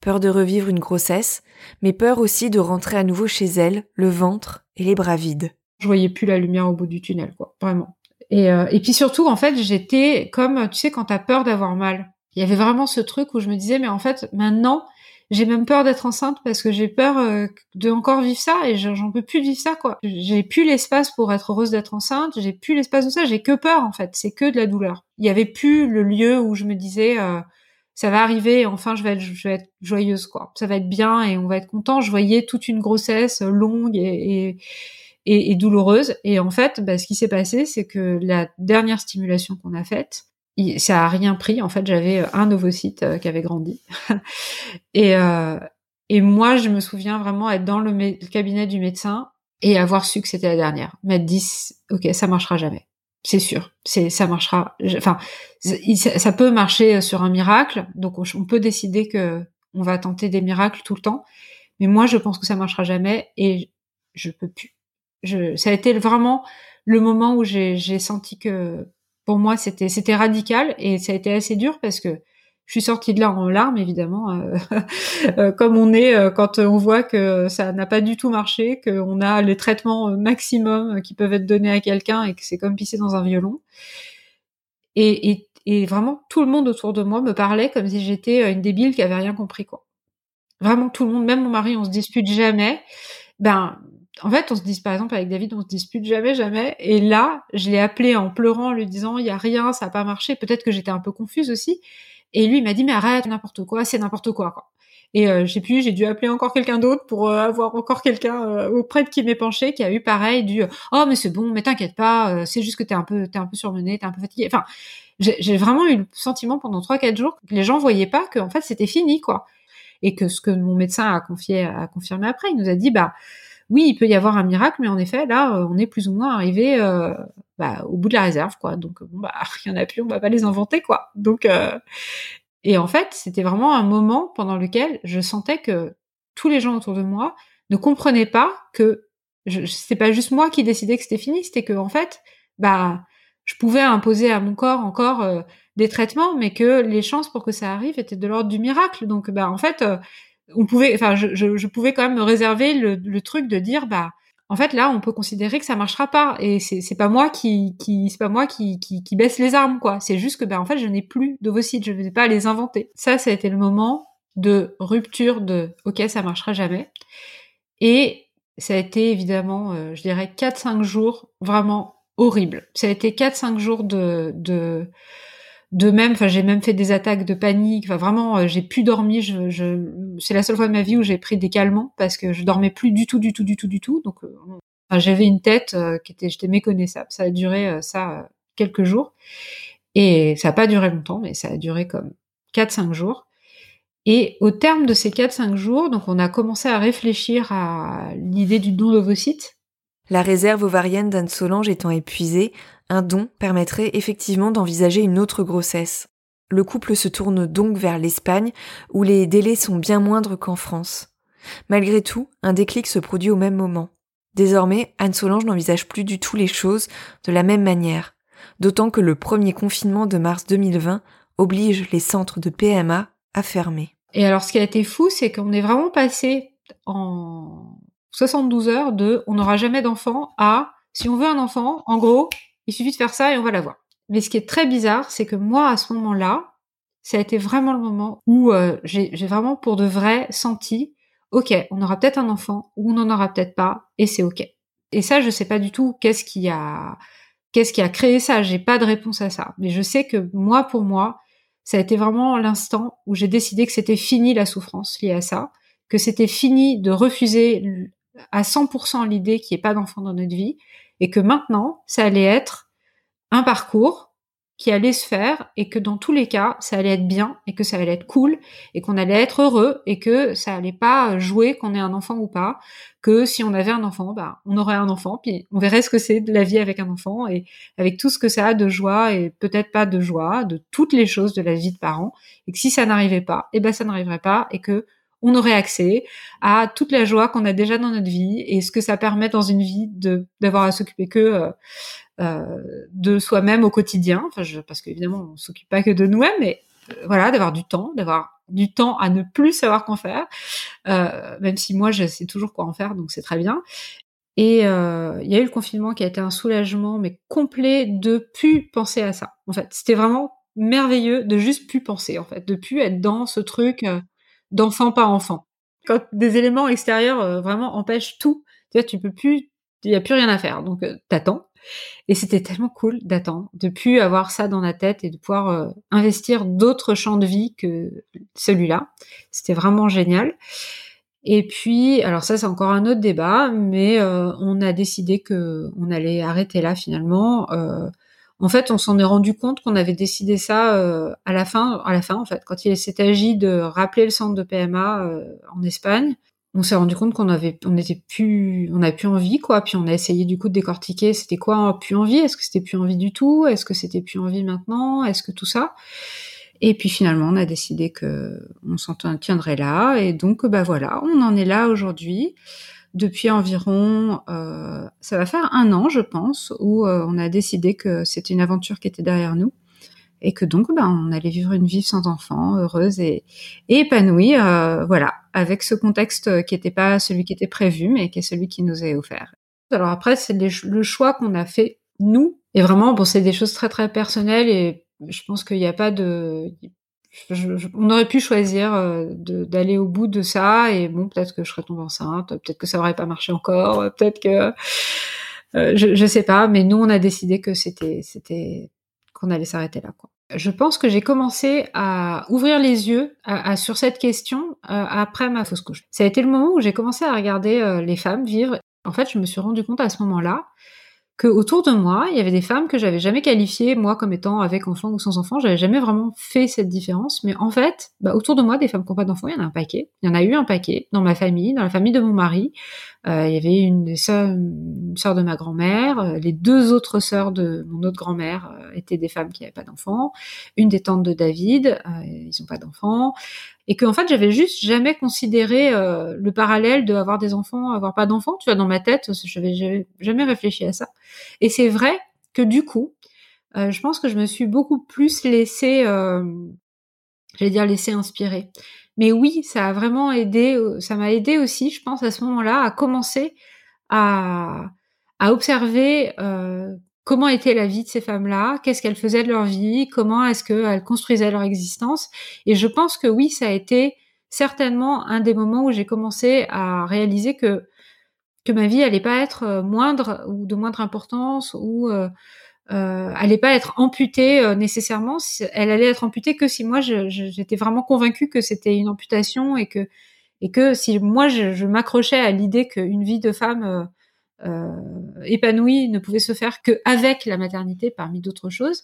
Peur de revivre une grossesse, mais peur aussi de rentrer à nouveau chez elle, le ventre et les bras vides. Je voyais plus la lumière au bout du tunnel, quoi, vraiment. Et, euh, et puis surtout, en fait, j'étais comme, tu sais, quand t'as peur d'avoir mal. Il y avait vraiment ce truc où je me disais, mais en fait, maintenant, j'ai même peur d'être enceinte parce que j'ai peur euh, de encore vivre ça et j'en peux plus vivre ça, quoi. J'ai plus l'espace pour être heureuse d'être enceinte, j'ai plus l'espace de ça, j'ai que peur, en fait, c'est que de la douleur. Il y avait plus le lieu où je me disais... Euh, ça va arriver et enfin je vais, être, je vais être joyeuse, quoi. Ça va être bien et on va être content. Je voyais toute une grossesse longue et, et, et douloureuse. Et en fait, bah, ce qui s'est passé, c'est que la dernière stimulation qu'on a faite, ça a rien pris. En fait, j'avais un ovocyte qui avait grandi. et, euh, et moi, je me souviens vraiment être dans le, mé- le cabinet du médecin et avoir su que c'était la dernière. M'être dit, ok, ça marchera jamais. C'est sûr, c'est ça marchera. Enfin, ça, ça peut marcher sur un miracle, donc on, on peut décider que on va tenter des miracles tout le temps. Mais moi, je pense que ça marchera jamais et je, je peux plus. Je, ça a été vraiment le moment où j'ai, j'ai senti que pour moi c'était c'était radical et ça a été assez dur parce que je suis sortie de là en larmes, évidemment, euh, comme on est euh, quand on voit que ça n'a pas du tout marché, qu'on a les traitements maximum qui peuvent être donnés à quelqu'un et que c'est comme pisser dans un violon. Et, et, et vraiment, tout le monde autour de moi me parlait comme si j'étais une débile qui avait rien compris, quoi. Vraiment, tout le monde, même mon mari, on se dispute jamais. Ben, en fait, on se dit, par exemple, avec David, on se dispute jamais, jamais. Et là, je l'ai appelé en pleurant, en lui disant, il y a rien, ça a pas marché. Peut-être que j'étais un peu confuse aussi. Et lui, il m'a dit, mais arrête, n'importe quoi, c'est n'importe quoi, quoi. Et euh, je sais plus, j'ai dû appeler encore quelqu'un d'autre pour euh, avoir encore quelqu'un euh, auprès de qui m'est penché, qui a eu pareil du « Oh, mais c'est bon, mais t'inquiète pas, euh, c'est juste que t'es un peu t'es un peu surmené, t'es un peu fatigué. » Enfin, j'ai, j'ai vraiment eu le sentiment pendant trois quatre jours que les gens voyaient pas que en fait, c'était fini, quoi. Et que ce que mon médecin a confié a confirmé après, il nous a dit « Bah, oui, il peut y avoir un miracle, mais en effet, là, on est plus ou moins arrivé euh, bah, au bout de la réserve, quoi. Donc, bon, bah, il n'y en a plus, on va pas les inventer, quoi. » Donc, euh... et en fait, c'était vraiment un moment pendant lequel je sentais que tous les gens autour de moi ne comprenaient pas que je... c'était pas juste moi qui décidais que c'était fini, c'était que, en fait, bah, je pouvais imposer à mon corps encore euh, des traitements, mais que les chances pour que ça arrive étaient de l'ordre du miracle. Donc, bah, en fait. Euh... On pouvait, enfin, je, je, je pouvais quand même me réserver le, le truc de dire, bah, en fait, là, on peut considérer que ça marchera pas. Et c'est, c'est pas moi qui, qui, c'est pas moi qui, qui, qui baisse les armes, quoi. C'est juste que, ben, en fait, je n'ai plus d'ovocytes. Je ne vais pas les inventer. Ça, ça a été le moment de rupture de, ok, ça marchera jamais. Et ça a été évidemment, euh, je dirais, quatre cinq jours vraiment horribles. Ça a été quatre cinq jours de, de, de même, enfin, j'ai même fait des attaques de panique. Enfin, vraiment, euh, j'ai plus dormi. Je, je, c'est la seule fois de ma vie où j'ai pris des calmants parce que je dormais plus du tout, du tout, du tout, du tout. Donc, euh, enfin, j'avais une tête euh, qui était, j'étais méconnaissable. Ça a duré euh, ça euh, quelques jours et ça a pas duré longtemps, mais ça a duré comme quatre cinq jours. Et au terme de ces quatre cinq jours, donc, on a commencé à réfléchir à l'idée du don d'ovocytes. La réserve ovarienne d'Anne-Solange étant épuisée, un don permettrait effectivement d'envisager une autre grossesse. Le couple se tourne donc vers l'Espagne, où les délais sont bien moindres qu'en France. Malgré tout, un déclic se produit au même moment. Désormais, Anne-Solange n'envisage plus du tout les choses de la même manière, d'autant que le premier confinement de mars deux mille vingt oblige les centres de P M A à fermer. Et alors, ce qui a été fou, c'est qu'on est vraiment passé en soixante-douze heures de « on n'aura jamais d'enfant » à « si on veut un enfant, en gros ». Il suffit de faire ça et on va l'avoir. Mais ce qui est très bizarre, c'est que moi, à ce moment-là, ça a été vraiment le moment où euh, j'ai, j'ai vraiment pour de vrai senti, ok, on aura peut-être un enfant ou on n'en aura peut-être pas, et c'est ok. Et ça, je sais pas du tout qu'est-ce qui a, qu'est-ce qui a créé ça. J'ai pas de réponse à ça. Mais je sais que moi, pour moi, ça a été vraiment l'instant où j'ai décidé que c'était fini la souffrance liée à ça, que c'était fini de refuser à cent pour cent l'idée qu'il n'y ait pas d'enfant dans notre vie, et que maintenant, ça allait être un parcours qui allait se faire et que dans tous les cas, ça allait être bien et que ça allait être cool et qu'on allait être heureux et que ça allait pas jouer qu'on ait un enfant ou pas, que si on avait un enfant, bah, on aurait un enfant, puis on verrait ce que c'est de la vie avec un enfant et avec tout ce que ça a de joie et peut-être pas de joie, de toutes les choses de la vie de parents, et que si ça n'arrivait pas, eh ben, ça n'arriverait pas et que on aurait accès à toute la joie qu'on a déjà dans notre vie et ce que ça permet dans une vie de d'avoir à s'occuper que euh, euh, de soi-même au quotidien. Enfin, je, parce qu'évidemment, on s'occupe pas que de nous-mêmes, mais euh, voilà, d'avoir du temps, d'avoir du temps à ne plus savoir qu'en faire, euh, même si moi, je sais toujours quoi en faire, donc c'est très bien. Et il euh, y a eu le confinement qui a été un soulagement, mais complet, de plus penser à ça. En fait, c'était vraiment merveilleux de juste plus penser, en fait, de plus être dans ce truc... Euh, d'enfant pas enfant. Quand des éléments extérieurs euh, vraiment empêchent tout, tu vois, tu peux plus, il y a plus rien à faire. Donc euh, t'attends. Et c'était tellement cool d'attendre, de plus avoir ça dans la tête et de pouvoir euh, investir d'autres champs de vie que celui-là. C'était vraiment génial. Et puis, alors ça c'est encore un autre débat, mais euh, on a décidé que on allait arrêter là finalement. Euh, En fait, on s'en est rendu compte qu'on avait décidé ça euh, à la fin, à la fin en fait, quand il s'est agi de rappeler le centre de P M A euh, en Espagne, on s'est rendu compte qu'on avait, on était plus, on a plus envie quoi. Puis on a essayé du coup de décortiquer, c'était quoi hein, plus envie ? Est-ce que c'était plus envie du tout ? Est-ce que c'était plus envie maintenant ? Est-ce que tout ça ? Et puis finalement, on a décidé que on s'en tiendrait là, et donc bah voilà, on en est là aujourd'hui. Depuis environ, euh, ça va faire un an, je pense, où euh, on a décidé que c'était une aventure qui était derrière nous et que donc, ben, on allait vivre une vie sans enfant, heureuse et, et épanouie, euh, voilà, avec ce contexte qui n'était pas celui qui était prévu, mais qui est celui qui nous est offert. Alors après, c'est les, le choix qu'on a fait nous, et vraiment, bon, c'est des choses très très personnelles et je pense qu'il n'y a pas de... Je, je, on aurait pu choisir euh, de, d'aller au bout de ça et bon, peut-être que je serais tombée enceinte, peut-être que ça aurait pas marché encore, peut-être que euh, je, je sais pas, mais nous on a décidé que c'était, c'était qu'on allait s'arrêter là, quoi. Je pense que j'ai commencé à ouvrir les yeux à, à, sur cette question euh, après ma fausse couche. Ça a été le moment où j'ai commencé à regarder euh, les femmes vivre. En fait, je me suis rendu compte à ce moment-là que autour de moi, il y avait des femmes que j'avais jamais qualifiées, moi, comme étant avec enfant ou sans enfant, j'avais jamais vraiment fait cette différence, mais en fait, bah, autour de moi, des femmes qui n'ont pas d'enfants, il y en a un paquet, il y en a eu un paquet, dans ma famille, dans la famille de mon mari, euh, il y avait une sœur, une sœur de ma grand-mère, les deux autres sœurs de mon autre grand-mère euh, étaient des femmes qui n'avaient pas d'enfants, une des tantes de David, euh, ils n'ont pas d'enfants, et que en fait, j'avais juste jamais considéré euh, le parallèle de avoir des enfants, avoir pas d'enfants, tu vois, dans ma tête, j'avais, j'avais jamais réfléchi à ça. Et c'est vrai que du coup, euh, je pense que je me suis beaucoup plus laissée, euh, j'allais dire laissée inspirer. Mais oui, ça a vraiment aidé, ça m'a aidé aussi, je pense, à ce moment-là, à commencer à, à observer euh, comment était la vie de ces femmes-là, qu'est-ce qu'elles faisaient de leur vie, comment est-ce qu'elles construisaient leur existence. Et je pense que oui, ça a été certainement un des moments où j'ai commencé à réaliser que que ma vie allait pas être moindre ou de moindre importance ou euh, euh, allait pas être amputée euh, nécessairement. Elle allait être amputée que si moi je, je, j'étais vraiment convaincue que c'était une amputation et que et que si moi je, je m'accrochais à l'idée qu'une vie de femme euh, euh, épanouie ne pouvait se faire qu'avec la maternité parmi d'autres choses.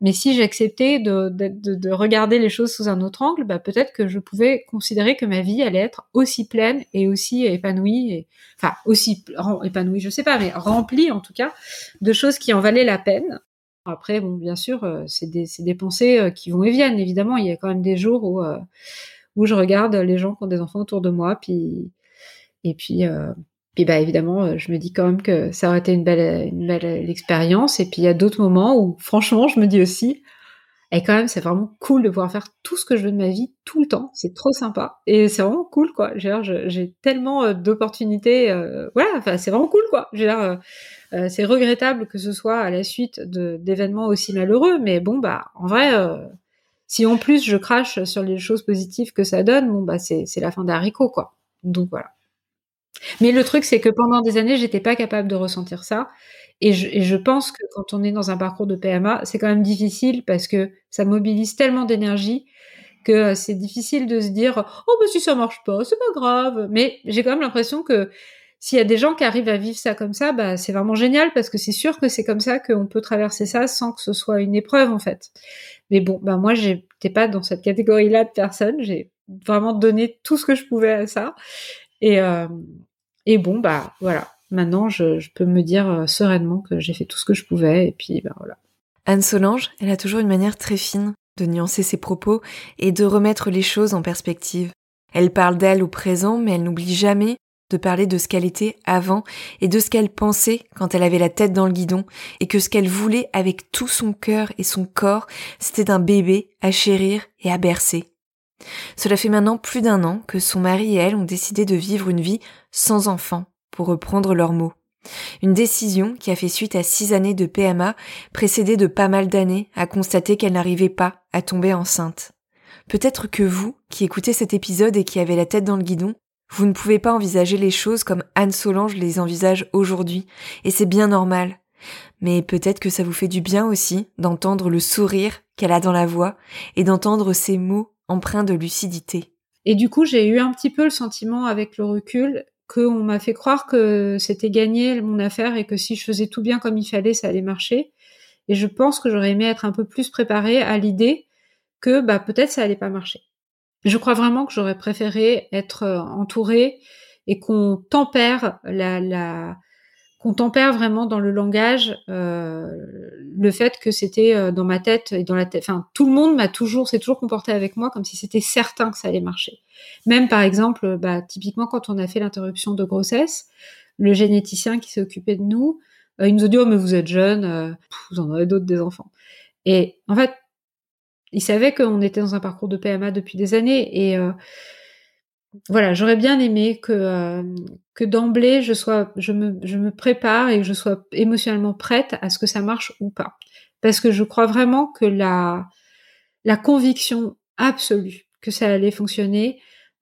Mais si j'acceptais de, de, de, de regarder les choses sous un autre angle, bah peut-être que je pouvais considérer que ma vie allait être aussi pleine et aussi épanouie, et, enfin aussi rem, épanouie, je sais pas, mais remplie en tout cas de choses qui en valaient la peine. Après, bon, bien sûr, euh, c'est des c'est des pensées euh, qui vont et viennent. Évidemment, il y a quand même des jours où euh, où je regarde les gens qui ont des enfants autour de moi, puis et puis. Euh, Et bah évidemment, je me dis quand même que ça aurait été une belle, une belle expérience. Et puis il y a d'autres moments où, franchement, je me dis aussi, et quand même, c'est vraiment cool de pouvoir faire tout ce que je veux de ma vie tout le temps. C'est trop sympa et c'est vraiment cool, quoi. J'ai, j'ai, j'ai tellement d'opportunités. Euh, voilà, enfin, c'est vraiment cool, quoi. J'ai, euh, c'est regrettable que ce soit à la suite de, d'événements aussi malheureux, mais bon, bah, en vrai, euh, si en plus je crache sur les choses positives que ça donne, bon, bah, c'est, c'est la fin d'haricot, quoi. Donc voilà. Mais le truc, c'est que pendant des années, j'étais pas capable de ressentir ça. Et je, et je pense que quand on est dans un parcours de P M A, c'est quand même difficile parce que ça mobilise tellement d'énergie que c'est difficile de se dire « Oh, bah si ça marche pas, c'est pas grave ». Mais j'ai quand même l'impression que s'il y a des gens qui arrivent à vivre ça comme ça, bah c'est vraiment génial parce que c'est sûr que c'est comme ça qu'on peut traverser ça sans que ce soit une épreuve, en fait. Mais bon, bah moi, j'étais pas dans cette catégorie-là de personnes. J'ai vraiment donné tout ce que je pouvais à ça. Et... Euh, Et bon, bah voilà, maintenant, je, je peux me dire euh, sereinement que j'ai fait tout ce que je pouvais, et puis bah voilà. Anne-Solange, elle a toujours une manière très fine de nuancer ses propos et de remettre les choses en perspective. Elle parle d'elle au présent, mais elle n'oublie jamais de parler de ce qu'elle était avant et de ce qu'elle pensait quand elle avait la tête dans le guidon, et que ce qu'elle voulait avec tout son cœur et son corps, c'était un bébé à chérir et à bercer. Cela fait maintenant plus d'un an que son mari et elle ont décidé de vivre une vie sans enfant, pour reprendre leurs mots. Une décision qui a fait suite à six années de P M A, précédée de pas mal d'années à constater qu'elle n'arrivait pas à tomber enceinte. Peut-être que vous, qui écoutez cet épisode et qui avez la tête dans le guidon, vous ne pouvez pas envisager les choses comme Anne-Solange les envisage aujourd'hui, et c'est bien normal. Mais peut-être que ça vous fait du bien aussi d'entendre le sourire qu'elle a dans la voix et d'entendre ces mots empreint de lucidité. Et du coup, j'ai eu un petit peu le sentiment, avec le recul, qu'on m'a fait croire que c'était gagné mon affaire et que si je faisais tout bien comme il fallait, ça allait marcher. Et je pense que j'aurais aimé être un peu plus préparée à l'idée que bah peut-être ça allait pas marcher. Je crois vraiment que j'aurais préféré être entourée et qu'on tempère la, la qu'on tempère vraiment dans le langage euh, le fait que c'était euh, dans ma tête et dans la tête. Enfin, tout le monde m'a toujours, s'est toujours comporté avec moi comme si c'était certain que ça allait marcher. Même par exemple, bah typiquement quand on a fait l'interruption de grossesse, le généticien qui s'est occupé de nous, euh, il nous a dit « Oh mais vous êtes jeune, euh, vous en aurez d'autres des enfants ». Et en fait, il savait qu'on était dans un parcours de P M A depuis des années et euh, voilà, j'aurais bien aimé que euh, que d'emblée je sois, je me, je me prépare et que je sois émotionnellement prête à ce que ça marche ou pas, parce que je crois vraiment que la la conviction absolue que ça allait fonctionner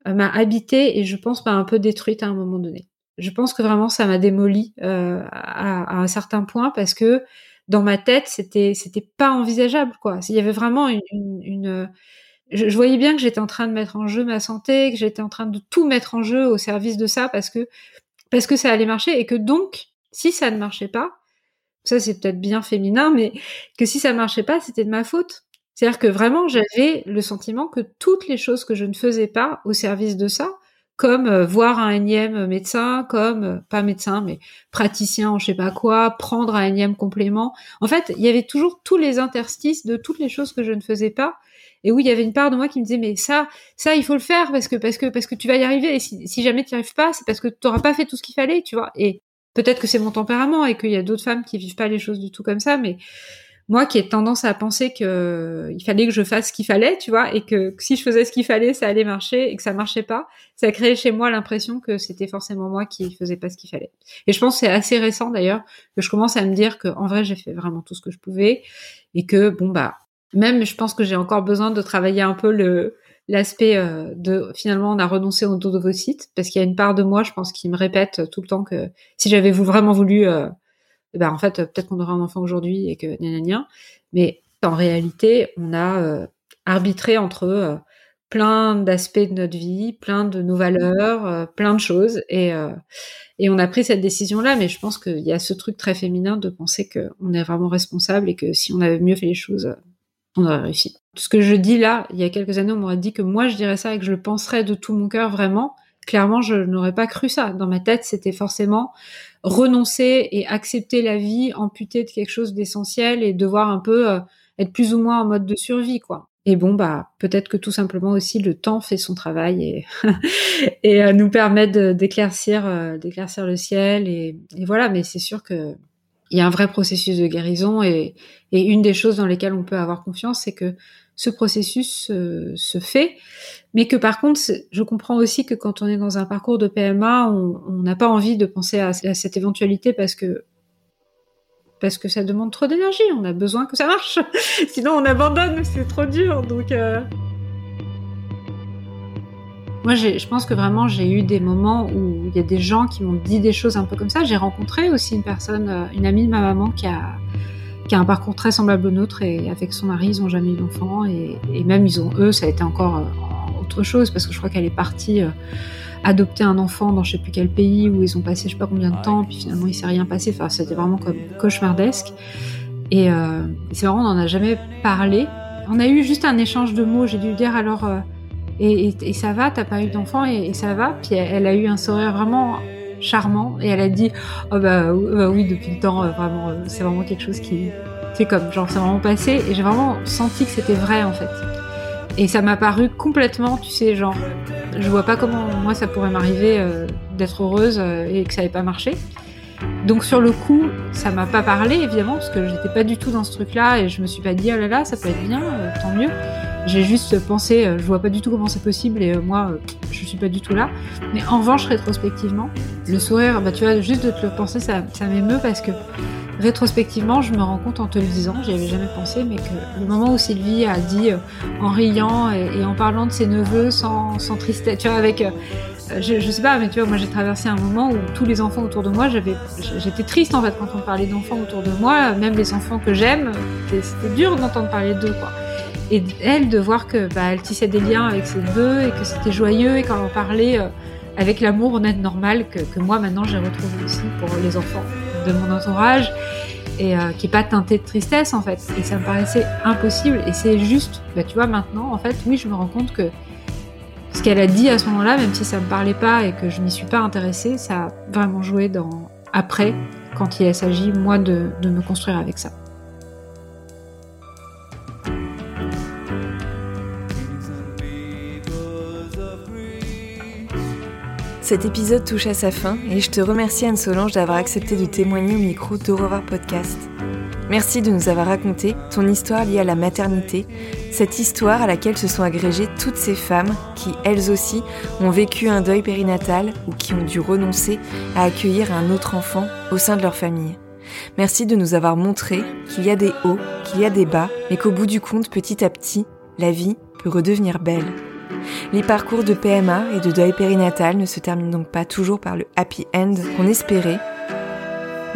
euh, m'a habitée et je pense m'a un peu détruite à un moment donné. Je pense que vraiment ça m'a démolie euh, à, à un certain point parce que dans ma tête c'était c'était pas envisageable quoi. Il y avait vraiment une, une, une Je, je voyais bien que j'étais en train de mettre en jeu ma santé, que j'étais en train de tout mettre en jeu au service de ça parce que parce que ça allait marcher et que donc si ça ne marchait pas, ça c'est peut-être bien féminin, mais que si ça ne marchait pas, c'était de ma faute. C'est-à-dire que vraiment j'avais le sentiment que toutes les choses que je ne faisais pas au service de ça, comme euh, voir un énième médecin, comme euh, pas médecin mais praticien en je sais pas quoi, prendre un énième complément. En fait, il y avait toujours tous les interstices de toutes les choses que je ne faisais pas. Et oui, il y avait une part de moi qui me disait mais ça, ça il faut le faire parce que parce que parce que tu vas y arriver et si, si jamais tu n'y arrives pas, c'est parce que tu n'auras pas fait tout ce qu'il fallait, tu vois. Et peut-être que c'est mon tempérament et qu'il y a d'autres femmes qui vivent pas les choses du tout comme ça, mais moi qui ai tendance à penser que il fallait que je fasse ce qu'il fallait, tu vois, et que, que si je faisais ce qu'il fallait, ça allait marcher, et que ça marchait pas, ça créait chez moi l'impression que c'était forcément moi qui faisais pas ce qu'il fallait. Et je pense que c'est assez récent d'ailleurs que je commence à me dire que en vrai j'ai fait vraiment tout ce que je pouvais et que bon bah même je pense que j'ai encore besoin de travailler un peu le l'aspect euh, de finalement on a renoncé au dodovocyte parce qu'il y a une part de moi je pense qui me répète tout le temps que si j'avais vraiment voulu euh, ben en fait peut-être qu'on aurait un enfant aujourd'hui et que gna gna gna, mais en réalité on a euh, arbitré entre euh, plein d'aspects de notre vie, plein de nos valeurs, euh, plein de choses et euh, et on a pris cette décision là, mais je pense qu'il y a ce truc très féminin de penser que on est vraiment responsable et que si on avait mieux fait les choses on aurait réussi. Tout ce que je dis là, il y a quelques années, on m'aurait dit que moi, je dirais ça et que je le penserais de tout mon cœur, vraiment. Clairement, je n'aurais pas cru ça. Dans ma tête, c'était forcément renoncer et accepter la vie, amputer de quelque chose d'essentiel et devoir un peu euh, être plus ou moins en mode de survie, quoi. Et bon, bah, peut-être que tout simplement aussi, le temps fait son travail et, et euh, nous permet de, d'éclaircir, euh, d'éclaircir le ciel. Et, et voilà, mais c'est sûr que... il y a un vrai processus de guérison et, et une des choses dans lesquelles on peut avoir confiance, c'est que ce processus euh, se fait, mais que par contre, je comprends aussi que quand on est dans un parcours de P M A, on n'a pas envie de penser à, à cette éventualité parce que parce que ça demande trop d'énergie, on a besoin que ça marche, sinon on abandonne, c'est trop dur, donc... Euh... Moi, j'ai, je pense que vraiment, j'ai eu des moments où il y a des gens qui m'ont dit des choses un peu comme ça. J'ai rencontré aussi une personne, une amie de ma maman qui a, qui a un parcours très semblable au nôtre et avec son mari, ils n'ont jamais eu d'enfant. Et, et même, ils ont eux, ça a été encore autre chose parce que je crois qu'elle est partie adopter un enfant dans je ne sais plus quel pays où ils ont passé je ne sais pas combien de temps. Puis finalement, il ne s'est rien passé. Enfin, c'était vraiment comme cauchemardesque. Et euh, c'est marrant, on n'en a jamais parlé. On a eu juste un échange de mots. J'ai dû lui dire alors... Euh, Et, et, et ça va, t'as pas eu d'enfant et, et ça va. Puis elle, elle a eu un sourire vraiment charmant et elle a dit oh bah, bah oui depuis le temps euh, vraiment euh, c'est vraiment quelque chose qui c'est comme genre c'est vraiment passé et j'ai vraiment senti que c'était vrai en fait. Et ça m'a paru complètement tu sais genre je vois pas comment moi ça pourrait m'arriver euh, d'être heureuse euh, et que ça n'avait pas marché. Donc sur le coup ça m'a pas parlé évidemment parce que j'étais pas du tout dans ce truc là et je me suis pas dit oh là là ça peut être bien euh, tant mieux. J'ai juste pensé, je vois pas du tout comment c'est possible et moi, je suis pas du tout là. Mais en revanche, rétrospectivement, le sourire, bah tu vois, juste de te le penser, ça, ça m'émeut parce que rétrospectivement, je me rends compte en te le disant, j'y avais jamais pensé, mais que le moment où Sylvie a dit en riant et, et en parlant de ses neveux sans, sans tristesse, tu vois, avec, je, je sais pas, mais tu vois, moi j'ai traversé un moment où tous les enfants autour de moi, j'avais, j'étais triste en fait quand on parlait d'enfants autour de moi, même les enfants que j'aime, c'était, c'était dur d'entendre parler d'eux, quoi. Et elle, de voir que bah, elle tissait des liens avec ses deux et que c'était joyeux et qu'elle en parlait euh, avec l'amour honnête normal que, que moi, maintenant, j'ai retrouvé aussi pour les enfants de mon entourage et euh, qui n'est pas teinté de tristesse, en fait. Et ça me paraissait impossible. Et c'est juste, bah, tu vois, maintenant, en fait, oui, je me rends compte que ce qu'elle a dit à ce moment-là, même si ça ne me parlait pas et que je n'y suis pas intéressée, ça a vraiment joué dans après, quand il s'agit, moi, de, de me construire avec ça. Cet épisode touche à sa fin et je te remercie Anne-Solange d'avoir accepté de témoigner au micro d'Au revoir podcast. Merci de nous avoir raconté ton histoire liée à la maternité, cette histoire à laquelle se sont agrégées toutes ces femmes qui, elles aussi, ont vécu un deuil périnatal ou qui ont dû renoncer à accueillir un autre enfant au sein de leur famille. Merci de nous avoir montré qu'il y a des hauts, qu'il y a des bas et qu'au bout du compte, petit à petit, la vie peut redevenir belle. Les parcours de P M A et de deuil périnatal ne se terminent donc pas toujours par le happy end qu'on espérait,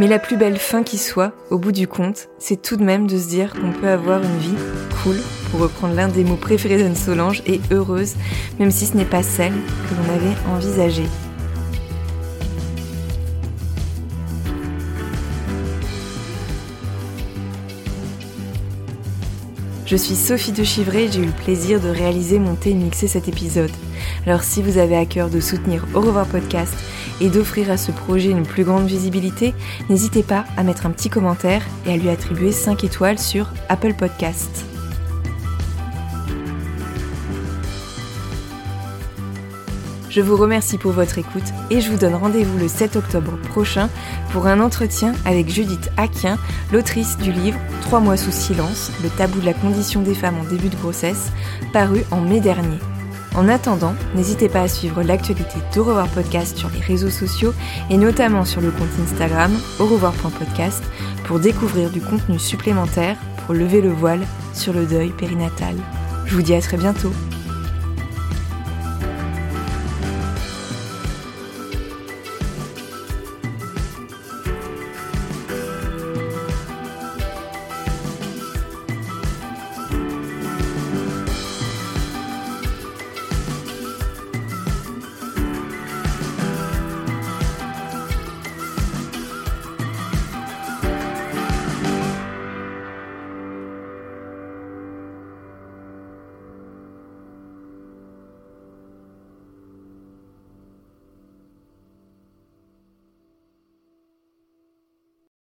mais la plus belle fin qui soit, au bout du compte, c'est tout de même de se dire qu'on peut avoir une vie cool, pour reprendre l'un des mots préférés d'Anne-Solange, et heureuse, même si ce n'est pas celle que l'on avait envisagée. Je suis Sophie De Chivray et j'ai eu le plaisir de réaliser, monter et mixer cet épisode. Alors si vous avez à cœur de soutenir Au revoir podcast et d'offrir à ce projet une plus grande visibilité, n'hésitez pas à mettre un petit commentaire et à lui attribuer cinq étoiles sur Apple Podcasts. Je vous remercie pour votre écoute et je vous donne rendez-vous le sept octobre prochain pour un entretien avec Judith Acquien, l'autrice du livre « Trois mois sous silence, le tabou de la condition des femmes en début de grossesse » paru en mai dernier. En attendant, n'hésitez pas à suivre l'actualité d'Au revoir podcast sur les réseaux sociaux et notamment sur le compte Instagram au revoir.podcast pour découvrir du contenu supplémentaire pour lever le voile sur le deuil périnatal. Je vous dis à très bientôt.